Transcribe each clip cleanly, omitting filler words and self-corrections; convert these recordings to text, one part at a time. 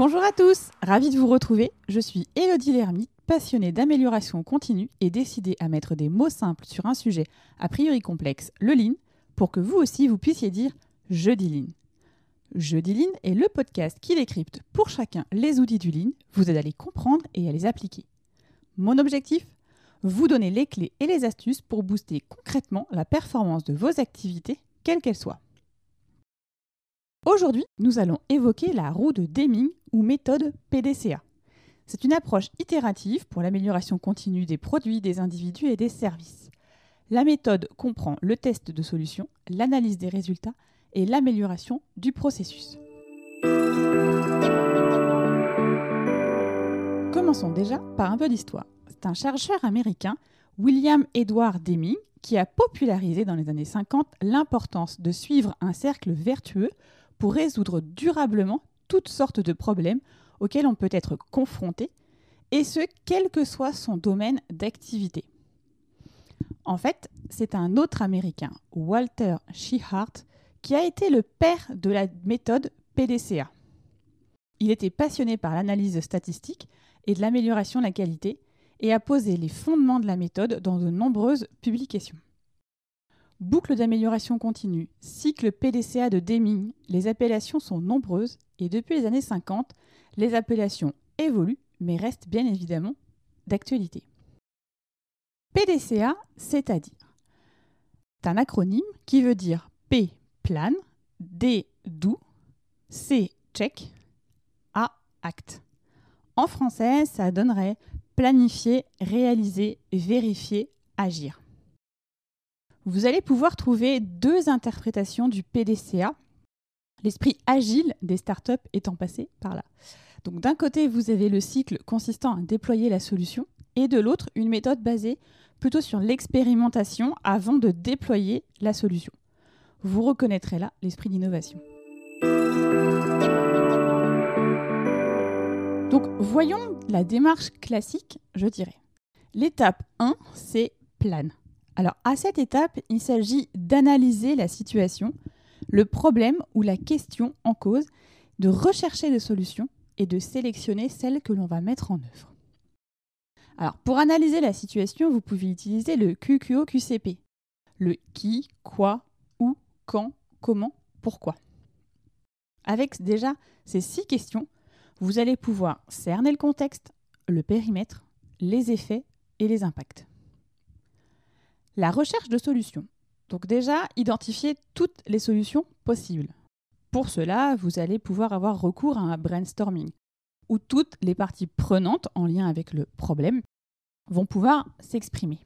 Bonjour à tous, ravie de vous retrouver. Je suis Élodie Lermite, passionnée d'amélioration continue et décidée à mettre des mots simples sur un sujet a priori complexe, le lean, pour que vous aussi vous puissiez dire « Je dis lean ». « Je dis lean » est le podcast qui décrypte pour chacun les outils du lean, vous aide à les comprendre et à les appliquer. Mon objectif ? Vous donner les clés et les astuces pour booster concrètement la performance de vos activités, quelles qu'elles soient. Aujourd'hui, nous allons évoquer la roue de Deming ou méthode PDCA. C'est une approche itérative pour l'amélioration continue des produits, des individus et des services. La méthode comprend le test de solution, l'analyse des résultats et l'amélioration du processus. Commençons déjà par un peu d'histoire. C'est un chercheur américain, William Edward Deming, qui a popularisé dans les années 50 l'importance de suivre un cercle vertueux pour résoudre durablement toutes sortes de problèmes auxquels on peut être confronté, et ce, quel que soit son domaine d'activité. En fait, c'est un autre Américain, Walter Shewhart, qui a été le père de la méthode PDCA. Il était passionné par l'analyse statistique et de l'amélioration de la qualité et a posé les fondements de la méthode dans de nombreuses publications. Boucle d'amélioration continue, cycle PDCA de Deming, les appellations sont nombreuses et depuis les années 50, les appellations évoluent mais restent bien évidemment d'actualité. PDCA, c'est-à-dire un acronyme qui veut dire P, plan, D, do, C, check, A, acte. En français, ça donnerait planifier, réaliser, vérifier, agir. Vous allez pouvoir trouver deux interprétations du PDCA, l'esprit agile des startups étant passé par là. Donc d'un côté, vous avez le cycle consistant à déployer la solution et de l'autre, une méthode basée plutôt sur l'expérimentation avant de déployer la solution. Vous reconnaîtrez là l'esprit d'innovation. Donc voyons la démarche classique, je dirais. L'étape 1, c'est plan. Alors, à cette étape, il s'agit d'analyser la situation, le problème ou la question en cause, de rechercher des solutions et de sélectionner celles que l'on va mettre en œuvre. Alors, pour analyser la situation, vous pouvez utiliser le QQOQCP. Le qui, quoi, où, quand, comment, pourquoi. Avec déjà ces 6 questions, vous allez pouvoir cerner le contexte, le périmètre, les effets et les impacts. La recherche de solutions. Donc déjà, identifier toutes les solutions possibles. Pour cela, vous allez pouvoir avoir recours à un brainstorming, où toutes les parties prenantes en lien avec le problème vont pouvoir s'exprimer.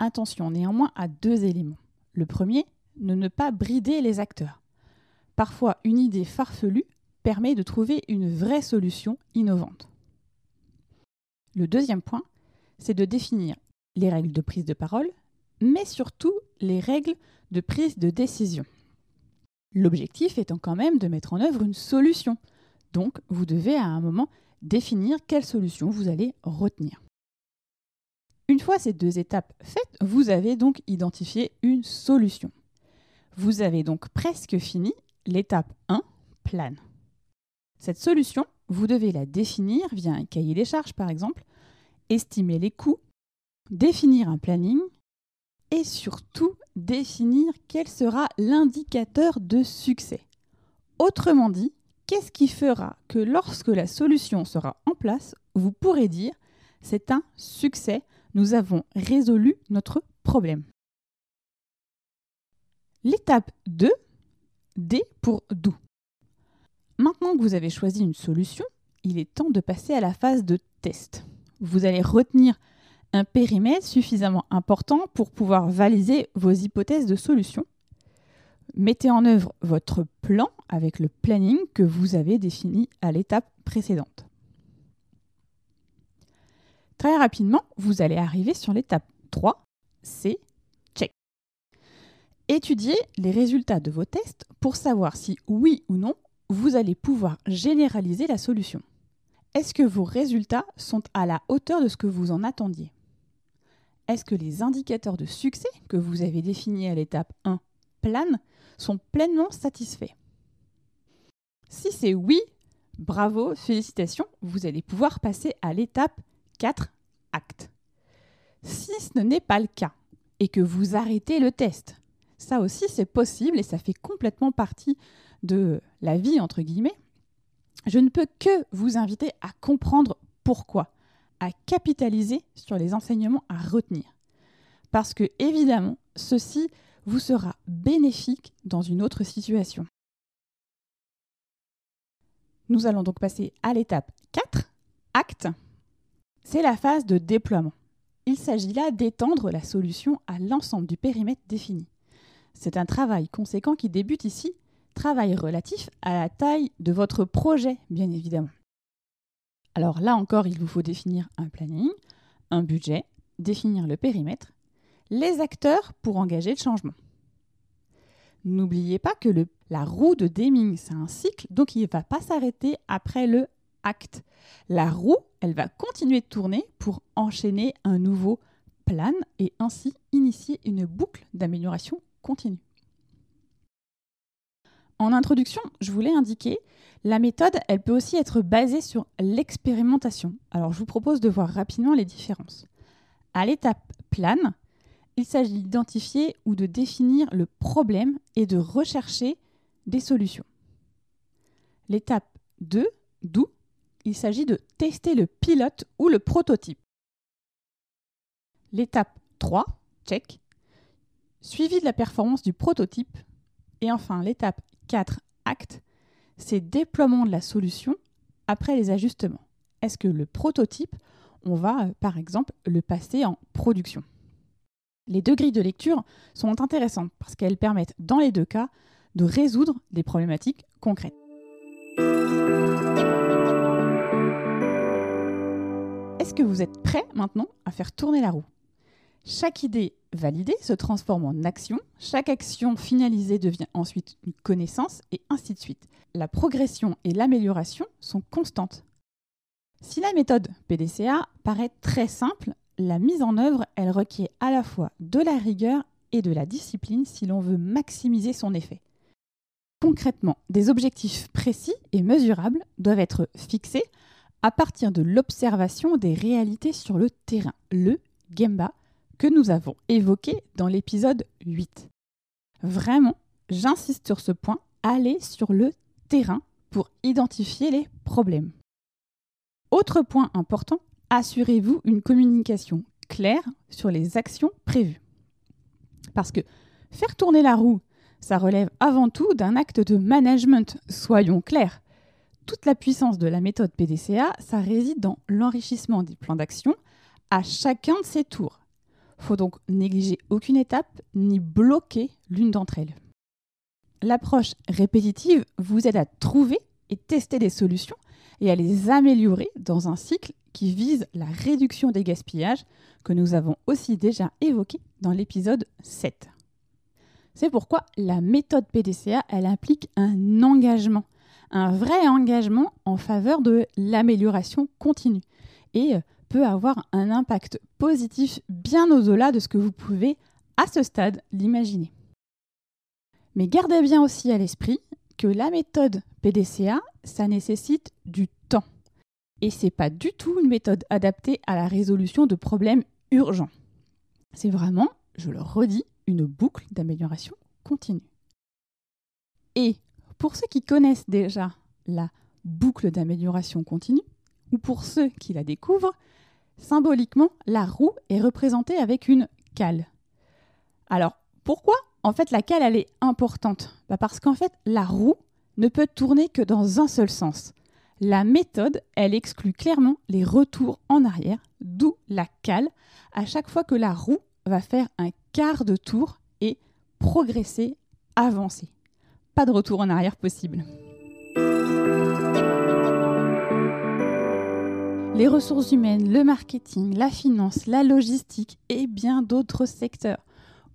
Attention néanmoins à 2 éléments. Le premier, ne pas brider les acteurs. Parfois, une idée farfelue permet de trouver une vraie solution innovante. Le deuxième point, c'est de définir les règles de prise de parole, mais surtout les règles de prise de décision. L'objectif étant quand même de mettre en œuvre une solution. Donc, vous devez à un moment définir quelle solution vous allez retenir. Une fois ces 2 étapes faites, vous avez donc identifié une solution. Vous avez donc presque fini l'étape 1, plan. Cette solution, vous devez la définir via un cahier des charges par exemple, estimer les coûts, définir un planning et surtout définir quel sera l'indicateur de succès. Autrement dit, qu'est-ce qui fera que lorsque la solution sera en place, vous pourrez dire « c'est un succès, nous avons résolu notre problème ». L'étape 2, D pour « do ». Maintenant que vous avez choisi une solution, il est temps de passer à la phase de test. Vous allez retenir un périmètre suffisamment important pour pouvoir valider vos hypothèses de solution. Mettez en œuvre votre plan avec le planning que vous avez défini à l'étape précédente. Très rapidement, vous allez arriver sur l'étape 3, c'est check. Étudiez les résultats de vos tests pour savoir si oui ou non, vous allez pouvoir généraliser la solution. Est-ce que vos résultats sont à la hauteur de ce que vous en attendiez ? Est-ce que les indicateurs de succès que vous avez définis à l'étape 1, plan, sont pleinement satisfaits ? Si c'est oui, Bravo, félicitations, vous allez pouvoir passer à l'étape 4, acte. Si ce n'est pas le cas et que vous arrêtez le test, ça aussi c'est possible et ça fait complètement partie de la vie, entre guillemets, je ne peux que vous inviter à comprendre pourquoi, à capitaliser sur les enseignements à retenir. Parce que, évidemment, ceci vous sera bénéfique dans une autre situation. Nous allons donc passer à l'étape 4, acte. C'est la phase de déploiement. Il s'agit là d'étendre la solution à l'ensemble du périmètre défini. C'est un travail conséquent qui débute ici, travail relatif à la taille de votre projet, bien évidemment. Alors là encore, il vous faut définir un planning, un budget, définir le périmètre, les acteurs pour engager le changement. N'oubliez pas que la roue de Deming, c'est un cycle, donc il ne va pas s'arrêter après le acte. La roue, elle va continuer de tourner pour enchaîner un nouveau plan et ainsi initier une boucle d'amélioration continue. En introduction, je vous l'ai indiqué, la méthode, elle peut aussi être basée sur l'expérimentation. Alors, je vous propose de voir rapidement les différences. À l'étape plan, il s'agit d'identifier ou de définir le problème et de rechercher des solutions. L'étape 2, do, il s'agit de tester le pilote ou le prototype. L'étape 3, check, suivi de la performance du prototype. Et enfin, l'étape 4, acte, c'est déploiement de la solution après les ajustements. Est-ce que le prototype, on va par exemple le passer en production? Les deux grilles de lecture sont intéressantes parce qu'elles permettent dans les deux cas de résoudre des problématiques concrètes. Est-ce que vous êtes prêt maintenant à faire tourner la roue? Chaque idée validée se transforme en action, chaque action finalisée devient ensuite une connaissance et ainsi de suite. La progression et l'amélioration sont constantes. Si la méthode PDCA paraît très simple, la mise en œuvre, elle requiert à la fois de la rigueur et de la discipline si l'on veut maximiser son effet. Concrètement, des objectifs précis et mesurables doivent être fixés à partir de l'observation des réalités sur le terrain, le GEMBA, que nous avons évoqué dans l'épisode 8. Vraiment, j'insiste sur ce point, allez sur le terrain pour identifier les problèmes. Autre point important, assurez-vous une communication claire sur les actions prévues. Parce que faire tourner la roue, ça relève avant tout d'un acte de management, soyons clairs. Toute la puissance de la méthode PDCA, ça réside dans l'enrichissement des plans d'action à chacun de ses tours. Il ne faut donc négliger aucune étape ni bloquer l'une d'entre elles. L'approche répétitive vous aide à trouver et tester des solutions et à les améliorer dans un cycle qui vise la réduction des gaspillages que nous avons aussi déjà évoqué dans l'épisode 7. C'est pourquoi la méthode PDCA, elle implique un engagement, un vrai engagement en faveur de l'amélioration continue et peut avoir un impact positif bien au-delà de ce que vous pouvez, à ce stade, l'imaginer. Mais gardez bien aussi à l'esprit que la méthode PDCA, ça nécessite du temps. Et ce n'est pas du tout une méthode adaptée à la résolution de problèmes urgents. C'est vraiment, je le redis, une boucle d'amélioration continue. Et pour ceux qui connaissent déjà la boucle d'amélioration continue, ou pour ceux qui la découvrent, symboliquement, la roue est représentée avec une cale. Alors, pourquoi ? En fait, la cale, elle est importante. Parce qu'en fait, la roue ne peut tourner que dans un seul sens. La méthode, elle exclut clairement les retours en arrière, d'où la cale, à chaque fois que la roue va faire un quart de tour et progresser, avancer. Pas de retour en arrière possible. Les ressources humaines, le marketing, la finance, la logistique et bien d'autres secteurs.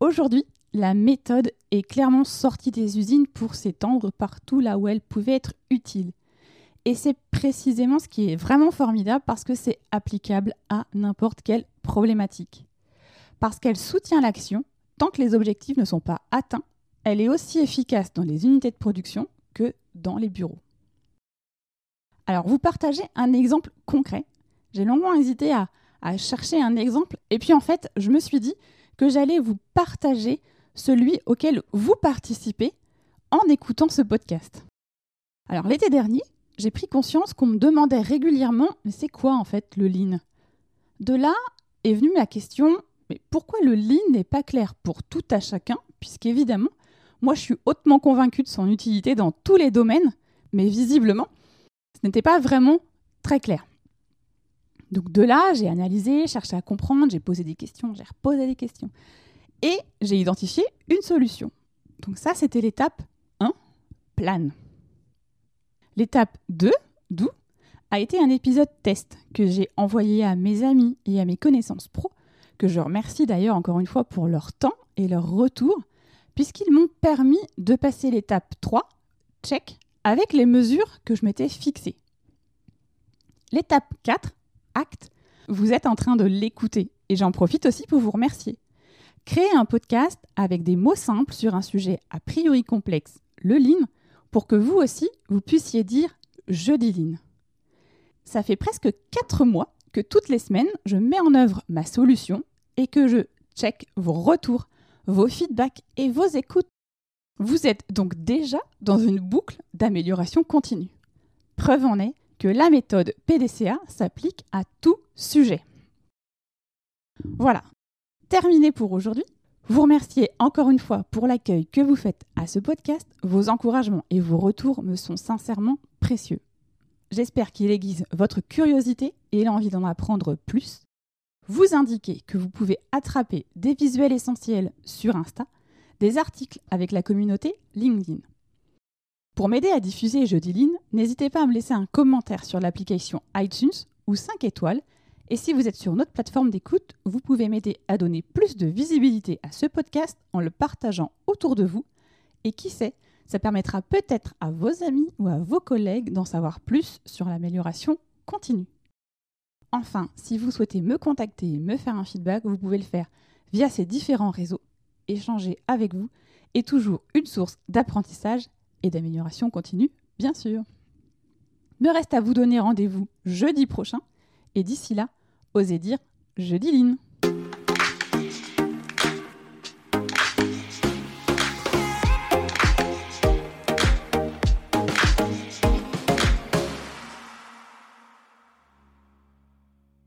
Aujourd'hui, la méthode est clairement sortie des usines pour s'étendre partout là où elle pouvait être utile. Et c'est précisément ce qui est vraiment formidable parce que c'est applicable à n'importe quelle problématique. Parce qu'elle soutient l'action, tant que les objectifs ne sont pas atteints, elle est aussi efficace dans les unités de production que dans les bureaux. Alors, vous partagez un exemple concret. J'ai longuement hésité à chercher un exemple. Et puis, en fait, je me suis dit que j'allais vous partager celui auquel vous participez en écoutant ce podcast. Alors, l'été dernier, j'ai pris conscience qu'on me demandait régulièrement « Mais c'est quoi, en fait, le lean ?» De là est venue la question « Mais pourquoi le lean n'est pas clair pour tout à chacun ?» Puisqu'évidemment, moi, je suis hautement convaincue de son utilité dans tous les domaines, mais visiblement, ce n'était pas vraiment très clair. Donc de là, j'ai analysé, cherché à comprendre, j'ai posé des questions, j'ai reposé des questions. Et j'ai identifié une solution. Donc ça, c'était l'étape 1, plan. L'étape 2, d'où, a été un épisode test que j'ai envoyé à mes amis et à mes connaissances pro, que je remercie d'ailleurs encore une fois pour leur temps et leur retour, puisqu'ils m'ont permis de passer l'étape 3, check, avec les mesures que je m'étais fixées. L'étape 4, acte, vous êtes en train de l'écouter et j'en profite aussi pour vous remercier. Créer un podcast avec des mots simples sur un sujet a priori complexe, le lean, pour que vous aussi, vous puissiez dire « je dis lean ». Ça fait presque 4 mois que toutes les semaines, je mets en œuvre ma solution et que je check vos retours, vos feedbacks et vos écoutes. Vous êtes donc déjà dans une boucle d'amélioration continue. Preuve en est que la méthode PDCA s'applique à tout sujet. Voilà, terminé pour aujourd'hui. Vous remerciez encore une fois pour l'accueil que vous faites à ce podcast. Vos encouragements et vos retours me sont sincèrement précieux. J'espère qu'il aiguise votre curiosité et l'envie d'en apprendre plus. Vous indiquez que vous pouvez attraper des visuels essentiels sur Insta, des articles avec la communauté LinkedIn. Pour m'aider à diffuser Je dis Lean, n'hésitez pas à me laisser un commentaire sur l'application iTunes ou 5 étoiles. Et si vous êtes sur notre plateforme d'écoute, vous pouvez m'aider à donner plus de visibilité à ce podcast en le partageant autour de vous. Et qui sait, ça permettra peut-être à vos amis ou à vos collègues d'en savoir plus sur l'amélioration continue. Enfin, si vous souhaitez me contacter et me faire un feedback, vous pouvez le faire via ces différents réseaux. Échanger avec vous est toujours une source d'apprentissage et d'amélioration continue, bien sûr. Me reste à vous donner rendez-vous jeudi prochain et d'ici là, osez dire « Je dis Lean ».